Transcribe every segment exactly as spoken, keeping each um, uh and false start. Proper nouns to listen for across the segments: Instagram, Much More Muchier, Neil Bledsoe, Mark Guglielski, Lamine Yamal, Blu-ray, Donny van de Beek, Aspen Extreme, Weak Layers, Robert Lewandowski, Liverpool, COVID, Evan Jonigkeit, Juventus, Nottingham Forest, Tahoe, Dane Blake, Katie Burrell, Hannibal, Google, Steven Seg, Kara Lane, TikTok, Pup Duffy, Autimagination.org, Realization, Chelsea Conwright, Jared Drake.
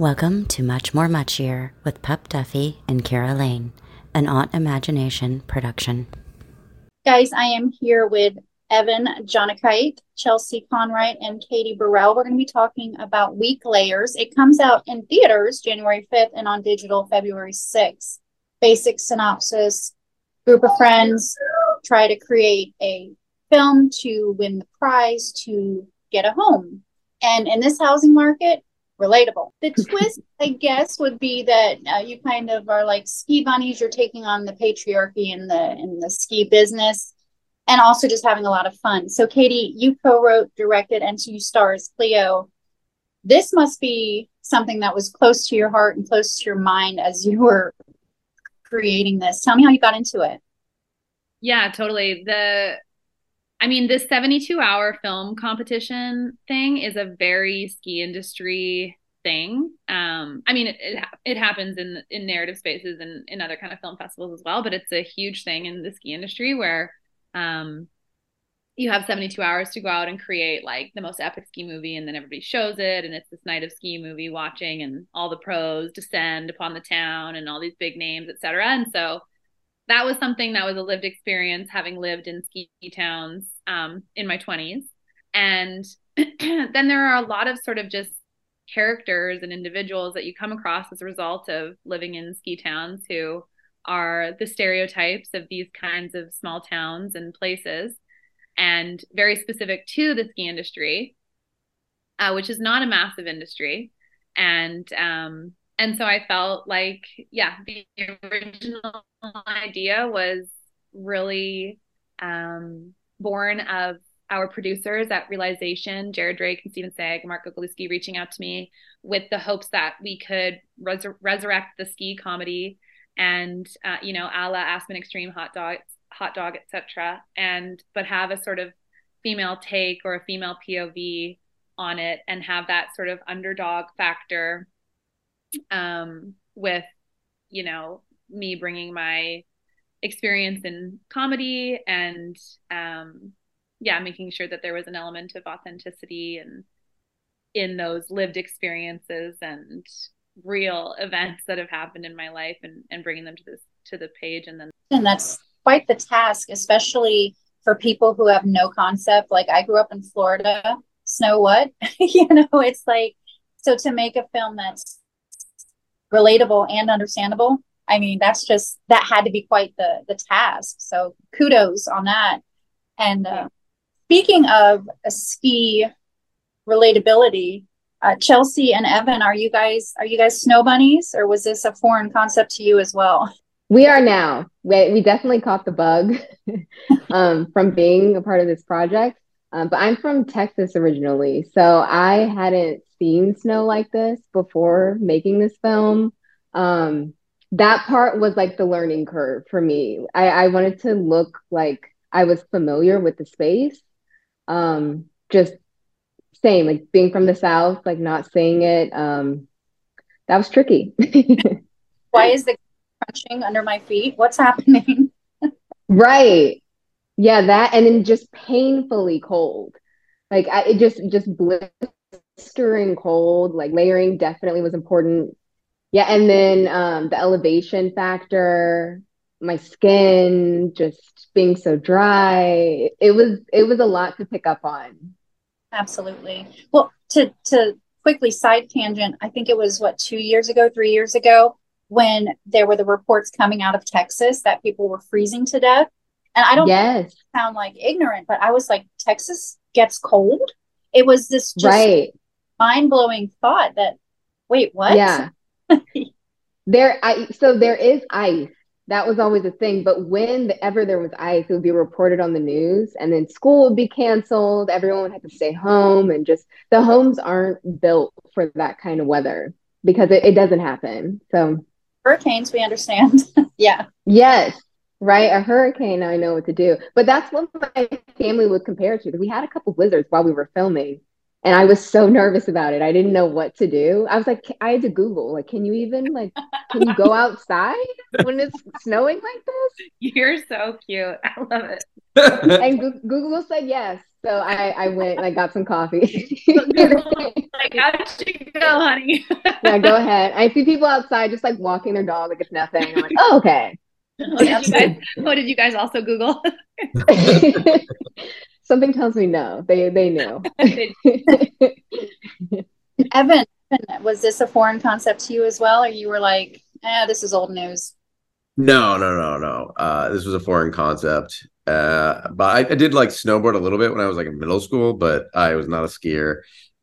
Welcome to Much More Muchier with Pup Duffy and Kara Lane, an Autimagination production. Guys, I am here with Evan Jonigkeit, Chelsea Conwright, and Katie Burrell. We're going to be talking about Weak Layers. It comes out in theaters January fifth and on digital February sixth. Basic synopsis: group of friends try to create a film to win the prize to get a home. And in this housing market, relatable. The twist, I guess, would be that uh, you kind of are like ski bunnies. You're taking on the patriarchy in the in the ski business, and also just having a lot of fun. So, Katie, you co-wrote, directed, and you star as Cleo. This must be something that was close to your heart and close to your mind as you were creating this. Tell me how you got into it. Yeah, totally. The I mean, this seventy-two hour film competition thing is a very ski industry thing. Um, I mean, it, it it happens in in narrative spaces and in other kind of film festivals as well, but it's a huge thing in the ski industry where um, you have seventy-two hours to go out and create like the most epic ski movie, and then everybody shows it, and it's this night of ski movie watching, and all the pros descend upon the town and all these big names, et cetera. And so that was something that was a lived experience, having lived in ski towns um, in my twenties. And then there are a lot of sort of just characters and individuals that you come across as a result of living in ski towns who are the stereotypes of these kinds of small towns and places, and very specific to the ski industry, uh, which is not a massive industry. And um And so I felt like, yeah, the original idea was really um, born of our producers at Realization, Jared Drake and Steven Seg, Mark Guglielski, reaching out to me with the hopes that we could res- resurrect the ski comedy and, uh, you know, a la Aspen Extreme, hot dog, hot dog, et cetera, and, but have a sort of female take or a female P O V on it and have that sort of underdog factor. Um, with, you know, me bringing my experience in comedy and, um, yeah, making sure that there was an element of authenticity and in those lived experiences and real events that have happened in my life, and, and bringing them to this, to the page. And then, and that's quite the task, especially for people who have no concept. Like, I grew up in Florida, snow what, you know, it's like, so to make a film that's relatable and understandable, I mean, that's just, that had to be quite the the task. So kudos on that. And uh, speaking of a ski relatability, uh, Chelsea and Evan, are you guys are you guys snow bunnies, or was this a foreign concept to you as well? We are now. We we definitely caught the bug um, from being a part of this project. Um, but I'm from Texas originally, so I hadn't seen snow like this before making this film. Um, that part was like the learning curve for me. I, I wanted to look like I was familiar with the space. Um, just same, like being from the South, like not seeing it. Um, that was tricky. Why is the crunching under my feet? What's happening? Right. Yeah, that, and then just painfully cold, like I, it just just blistering cold. Like layering definitely was important. Yeah, and then um, the elevation factor, my skin just being so dry. It was it was a lot to pick up on. Absolutely. Well, to to quickly side tangent, I think it was what two years ago, three years ago, when there were the reports coming out of Texas that people were freezing to death. And I don't yes. sound like ignorant, but I was like, Texas gets cold? It was this just right. mind-blowing thought that, wait, what? Yeah. there, I, so there is ice. That was always a thing. But whenever there was ice, it would be reported on the news. And then school would be canceled. Everyone would have to stay home. And just the homes aren't built for that kind of weather because it, it doesn't happen. So hurricanes, we understand. yeah. Yes. Right. A hurricane. I know what to do. But that's what my family would compare to. We had a couple blizzards while we were filming, and I was so nervous about it. I didn't know what to do. I was like, I had to Google, like, can you even like, can you go outside when it's snowing like this? You're so cute. I love it. And Google said yes. So I, I went and I got some coffee. Like, how'd you go, honey? Yeah, go ahead. I see people outside just like walking their dog like it's nothing. I'm like, oh, okay. Oh, did you guys, oh, did you guys also Google? Something tells me no. They they knew. Evan, was this a foreign concept to you as well? Or you were like, eh, this is old news? No, no, no, no. Uh, this was a foreign concept. Uh, but I, I did like snowboard a little bit when I was like in middle school, but I was not a skier.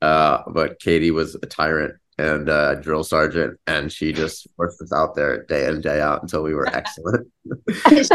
Uh, but Katie was a tyrant and a drill sergeant, and she just forced us out there day in, day out until we were excellent. we,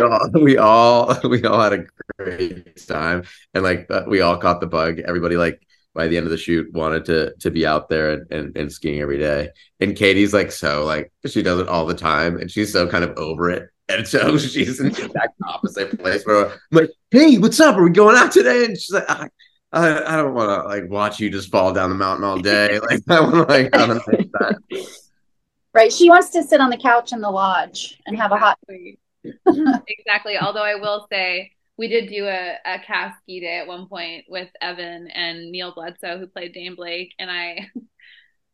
all, we all we all had a great time, and like we all caught the bug. Everybody like by the end of the shoot wanted to to be out there and, and, and skiing every day. And Katie's like so like she does it all the time, and she's so kind of over it. And so she's in the exact opposite place where I'm like, hey, what's up? Are we going out today? And she's like, I, I, I don't want to like watch you just fall down the mountain all day. Like I want to like have a nice time. Right. She wants to sit on the couch in the lodge and have exactly. a hot. Exactly. Although I will say we did do a, a calf ski day at one point with Evan and Neil Bledsoe, who played Dane Blake. And I,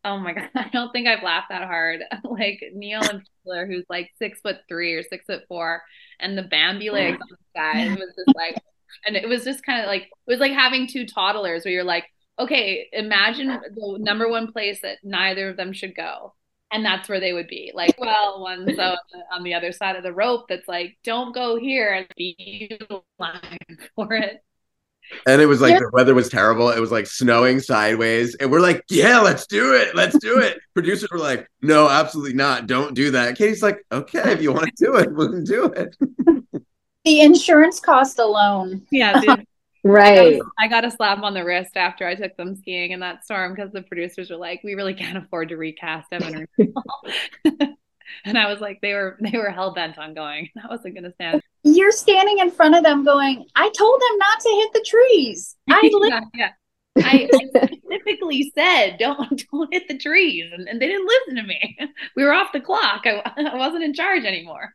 oh my God, I don't think I've laughed that hard. Like Neil and Taylor, who's like six foot three or six foot four, and the Bambi legs on the side was just like, and it was just kind of like, it was like having two toddlers where you're like, okay, imagine the number one place that neither of them should go. And that's where they would be. Like, well, one's on the, on the other side of the rope that's like, don't go here, and be lying for it. And it was like, yeah. The weather was terrible. It was like snowing sideways. And we're like, yeah, let's do it. Let's do it. Producers were like, no, absolutely not. Don't do that. Katie's like, okay, if you want to do it, we'll do it. The insurance cost alone. Yeah. Dude. Right. I got a slap on the wrist after I took them skiing in that storm because the producers were like, we really can't afford to recast Evan. And I was like, they were they were hell bent on going. I wasn't going to stand. You're standing in front of them going, I told them not to hit the trees. I li- yeah, yeah. I, I specifically said, don't don't hit the trees. And, and they didn't listen to me. We were off the clock. I, I wasn't in charge anymore.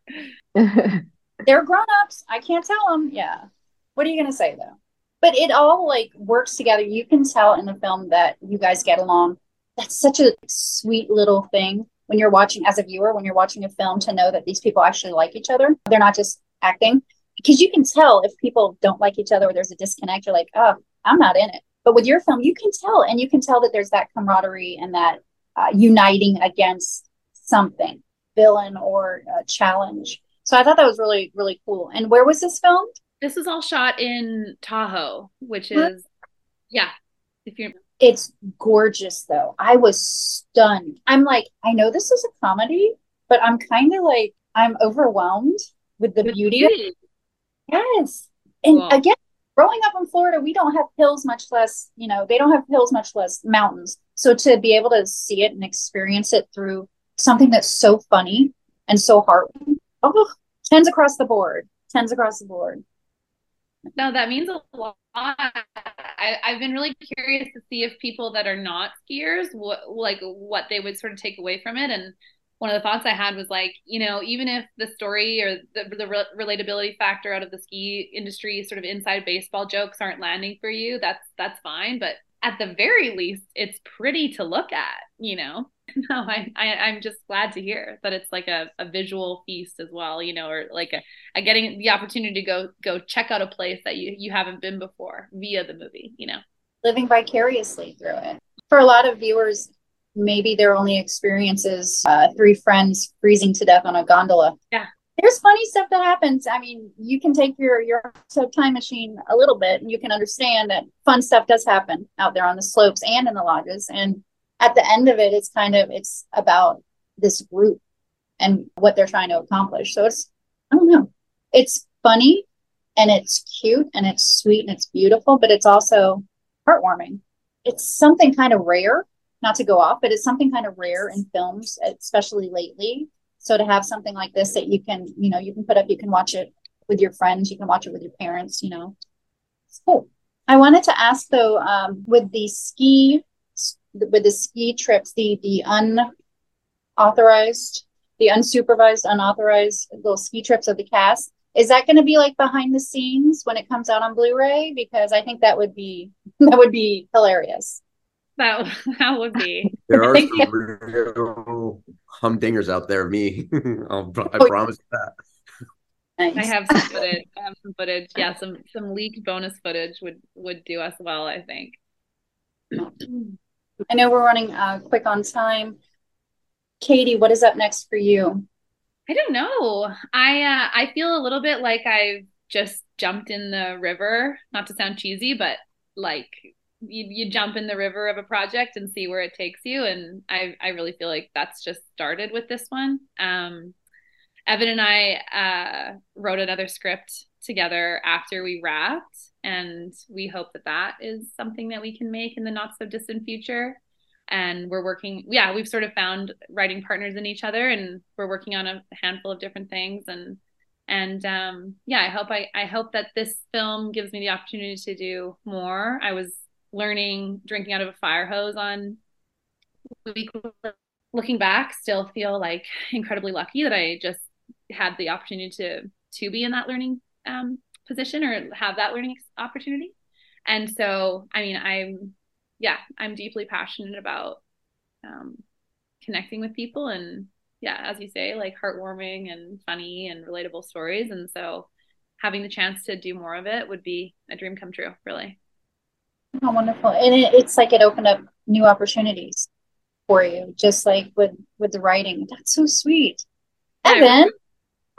They're grown-ups. I can't tell them. Yeah. What are you going to say, though? But it all, like, works together. You can tell in the film that you guys get along. That's such a sweet little thing. When you're watching as a viewer, when you're watching a film, to know that these people actually like each other, they're not just acting, because you can tell if people don't like each other or there's a disconnect, you're like, oh, I'm not in it. But with your film, you can tell, and you can tell that there's that camaraderie and that uh, uniting against something, villain or uh, challenge. So I thought that was really, really cool. And where was this filmed? This is all shot in Tahoe, which is, yeah, if you're. It's gorgeous, though. I was stunned. I'm like, I know this is a comedy, but I'm kind of like, I'm overwhelmed with the, the beauty. beauty. Yes. And cool. Again, growing up in Florida, we don't have hills, much less, you know, they don't have hills, much less mountains. So to be able to see it and experience it through something that's so funny and so heartwarming, oh, tens across the board, tens across the board. No, that means a lot. I, I've been really curious to see if people that are not skiers, wh- like what they would sort of take away from it. And one of the thoughts I had was like, you know, even if the story or the, the re- relatability factor out of the ski industry, sort of inside baseball jokes aren't landing for you, that's that's fine. But at the very least, it's pretty to look at, you know. No, I, I, I'm just glad to hear that it's like a, a visual feast as well, you know, or like a, a getting the opportunity to go go check out a place that you, you haven't been before via the movie, you know. Living vicariously through it. For a lot of viewers, maybe their only experience is uh, three friends freezing to death on a gondola. Yeah. There's funny stuff that happens. I mean, you can take your, your time machine a little bit and you can understand that fun stuff does happen out there on the slopes and in the lodges. And at the end of it, it's kind of, it's about this group and what they're trying to accomplish. So it's, I don't know, it's funny and it's cute and it's sweet and it's beautiful, but it's also heartwarming. It's something kind of rare, not to go off, but it's something kind of rare in films, especially lately. So to have something like this that you can, you know, you can put up, you can watch it with your friends, you can watch it with your parents, you know, it's cool. I wanted to ask though, um, with the ski with the ski trips, the the unauthorized, the unsupervised, unauthorized little ski trips of the cast, Is that going to be like behind the scenes when it comes out on Blu-ray? Because I think that would be, that would be hilarious. That, that would be. There are some real humdingers out there. Me, I'll, I oh, promise that. Nice. I have some footage. I have some footage. Yeah, some some leaked bonus footage would would do us well, I think. I know we're running uh, quick on time. Katie, what is up next for you? I don't know. I uh, I feel a little bit like I've just jumped in the river. Not to sound cheesy, but like you, you jump in the river of a project and see where it takes you. And I I really feel like that's just started with this one. Um, Evan and I uh, wrote another script together after we wrapped, and we hope that that is something that we can make in the not so distant future. And we're working, yeah, we've sort of found writing partners in each other, and we're working on a handful of different things. And, and um, yeah, I hope, I, I hope that this film gives me the opportunity to do more. I was learning, drinking out of a fire hose on weekly. Looking back, still feel like incredibly lucky that I just had the opportunity to, to be in that learning um, position or have that learning opportunity. And so, I mean, I'm, yeah, I'm deeply passionate about um, connecting with people and, yeah, as you say, like heartwarming and funny and relatable stories. And so having the chance to do more of it would be a dream come true, really. Oh, wonderful. And it, it's like it opened up new opportunities for you, just like with, with the writing. That's so sweet. Evan.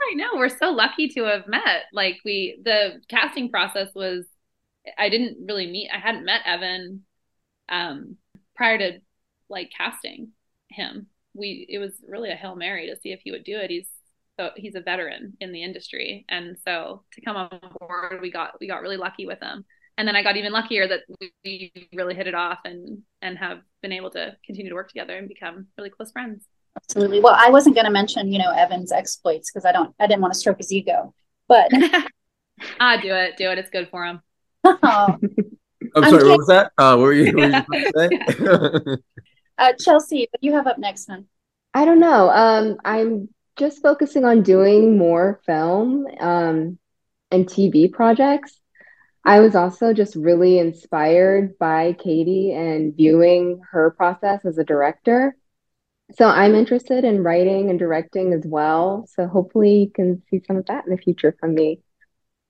I know. We're so lucky to have met. Like we, the casting process was, I didn't really meet, I hadn't met Evan um, prior to like casting him. We, it was really a Hail Mary to see if he would do it. He's so, he's a veteran in the industry. And so to come on board, we got, we got really lucky with him. And then I got even luckier that we really hit it off and, and have been able to continue to work together and become really close friends. Absolutely. Well, I wasn't going to mention, you know, Evan's exploits because I don't, I didn't want to stroke his ego, but. ah, do it. Do it. It's good for him. Oh. I'm, I'm sorry. Kidding. What was that? Uh, what were you, what were you saying? uh, Chelsea, what do you have up next, hon? I don't know. Um, I'm just focusing on doing more film um, and T V projects. I was also just really inspired by Katie and viewing her process as a director. So I'm interested in writing and directing as well. So hopefully you can see some of that in the future from me.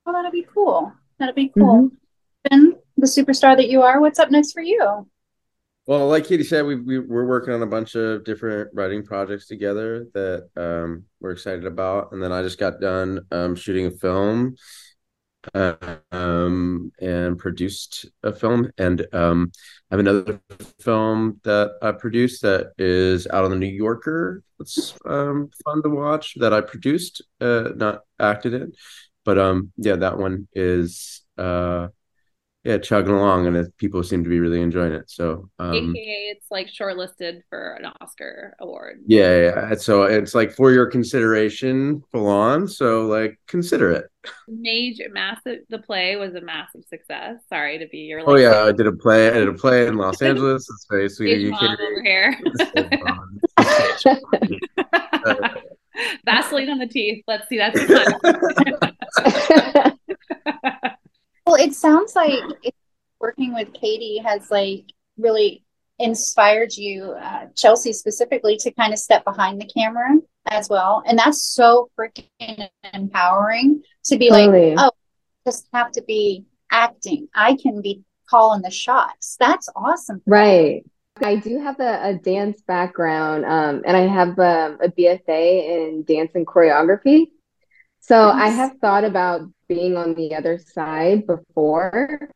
Oh, that'd be cool. That'd be cool. Mm-hmm. Ben, the superstar that you are, what's up next for you? Well, like Katie said, we, we, we're working on a bunch of different writing projects together that um, we're excited about. And then I just got done um, shooting a film. Uh, um and produced a film, and um I have another film that I produced that is out on the New Yorker. It's um fun to watch, that I produced, uh not acted in, but um yeah, that one is uh yeah chugging along, and it, people seem to be really enjoying it. So um A K A it's like shortlisted for an Oscar award. Yeah, yeah. So it's like for your consideration, full on. So like consider it. Major, massive. The play was a massive success. Sorry to be your. Like, oh yeah, I did a play. I did a play in Los Angeles. It's very sweet. You can't over here. Vaseline on the teeth. Let's see. That's fun. Well, it sounds like working with Katie has like really inspired you, uh, Chelsea specifically, to kind of step behind the camera as well. And that's so freaking empowering to be totally. Like, oh, just have to be acting. I can be calling the shots. That's awesome. Right. I do have a, a dance background um, and I have um, a B F A in dance and choreography. So nice. I have thought about being on the other side before,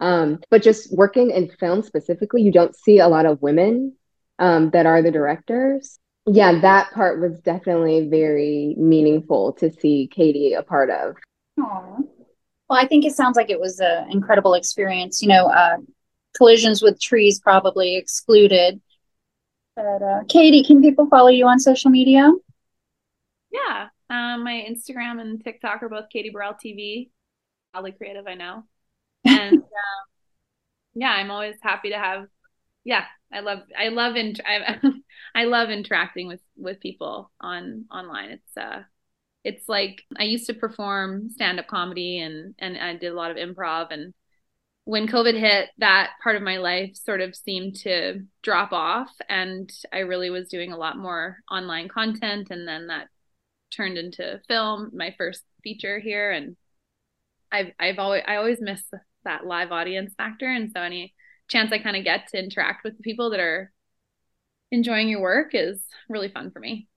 um, but just working in film specifically, you don't see a lot of women um, that are the directors. Yeah, that part was definitely very meaningful to see Katie a part of. Aww. Well, I think it sounds like it was an incredible experience. You know, uh, collisions with trees probably excluded. But uh, Katie, can people follow you on social media? Yeah. Um, my Instagram and TikTok are both Katie Burrell T V. Probably creative, I know. And um, yeah, I'm always happy to have. Yeah, I love, I love, in, I, I love interacting with, with people on online. It's uh, it's like, I used to perform stand-up comedy and, and I did a lot of improv. And when COVID hit, that part of my life sort of seemed to drop off, and I really was doing a lot more online content. And then that turned into film, my first feature here. And I've, I've always, I always miss that live audience factor. And so any chance I kind of get to interact with the people that are enjoying your work is really fun for me.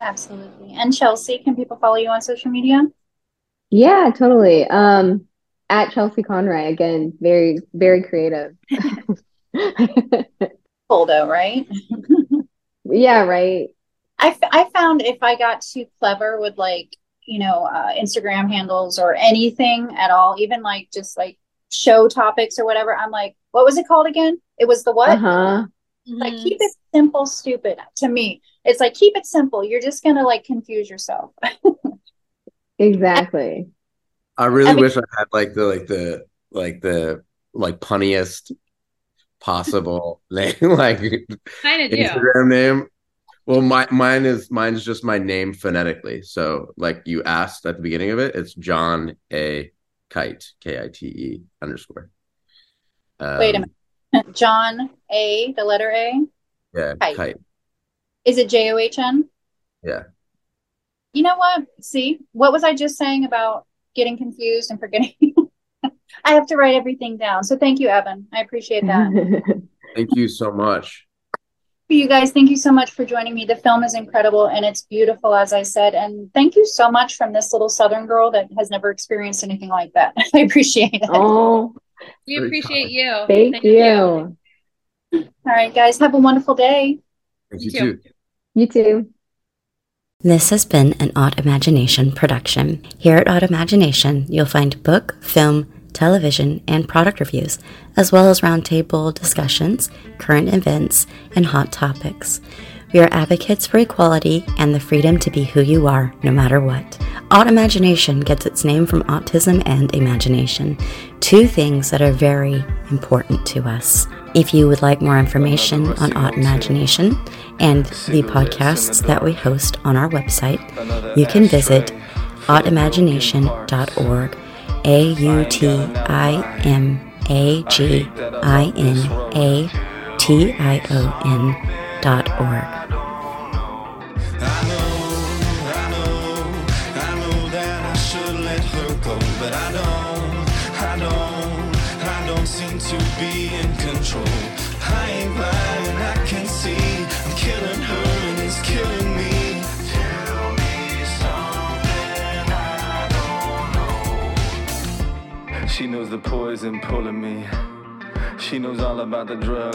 Absolutely. And Chelsea, can people follow you on social media? Yeah, totally. Um, at Chelsea Conwright, again, very, very creative. Foldo, right? Yeah, right. I, f- I found if I got too clever with like, you know, uh, Instagram handles or anything at all, even like just like show topics or whatever, I'm like, what was it called again? It was the what? Uh-huh. Like, keep it simple, stupid. To me, it's like, keep it simple. You're just going to like confuse yourself. Exactly. I really I mean, wish I had like the, like the, like the, like punniest possible name, like Instagram name. Well, my, mine is, mine's just my name phonetically. So like you asked at the beginning of it, it's John A. Kite, K I T E underscore. Um, Wait a minute. John A, the letter A? Yeah, Kite. Kite. Is it J O H N? Yeah. You know what? See, what was I just saying about getting confused and forgetting? I have to write everything down. So thank you, Evan. I appreciate that. Thank you so much. You guys, thank you so much for joining me. The film is incredible and it's beautiful, as I said. And thank you so much from this little Southern girl that has never experienced anything like that. I appreciate it. Oh. We appreciate you. Thank, Thank you. you. All right, guys. Have a wonderful day. Thank you, you too. You too. This has been an Autimagination production. Here at Autimagination, you'll find book, film, television, and product reviews, as well as roundtable discussions, current events, and hot topics. We are advocates for equality and the freedom to be who you are, no matter what. Autimagination gets its name from autism and imagination, two things that are very important to us. If you would like more information on Autimagination and the podcasts that we host on our website, you can visit autimagination dot org, A U T I M A G I N A T I O N dot org. I know, I know, I know that I should let her go, but I don't, I don't, I don't seem to be in control. I ain't blind, and I can see I'm killing her and it's killing me. Tell me something I don't know. She knows the poison pulling me. She knows all about the drug.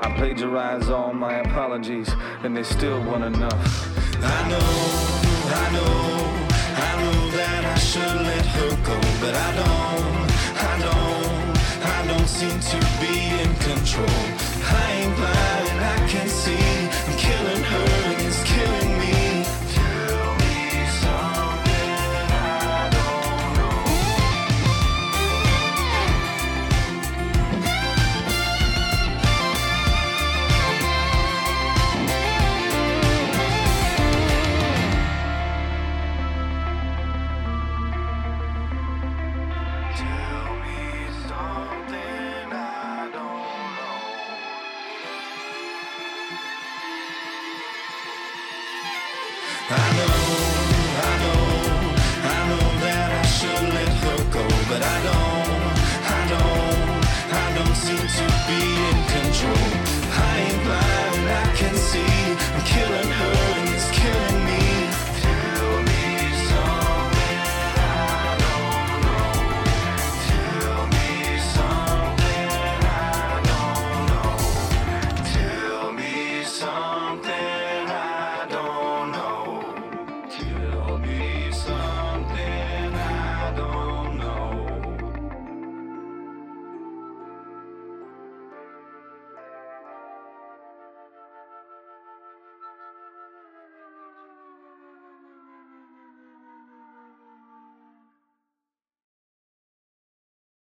I plagiarize all my apologies, and they still want enough. I know, I know, I know that I should let her go, but I don't, I don't, I don't seem to be in control. I ain't blind, and I can see I'm killing her, and it's killing me. I don't, I don't, I don't seem to be in control. I ain't blind.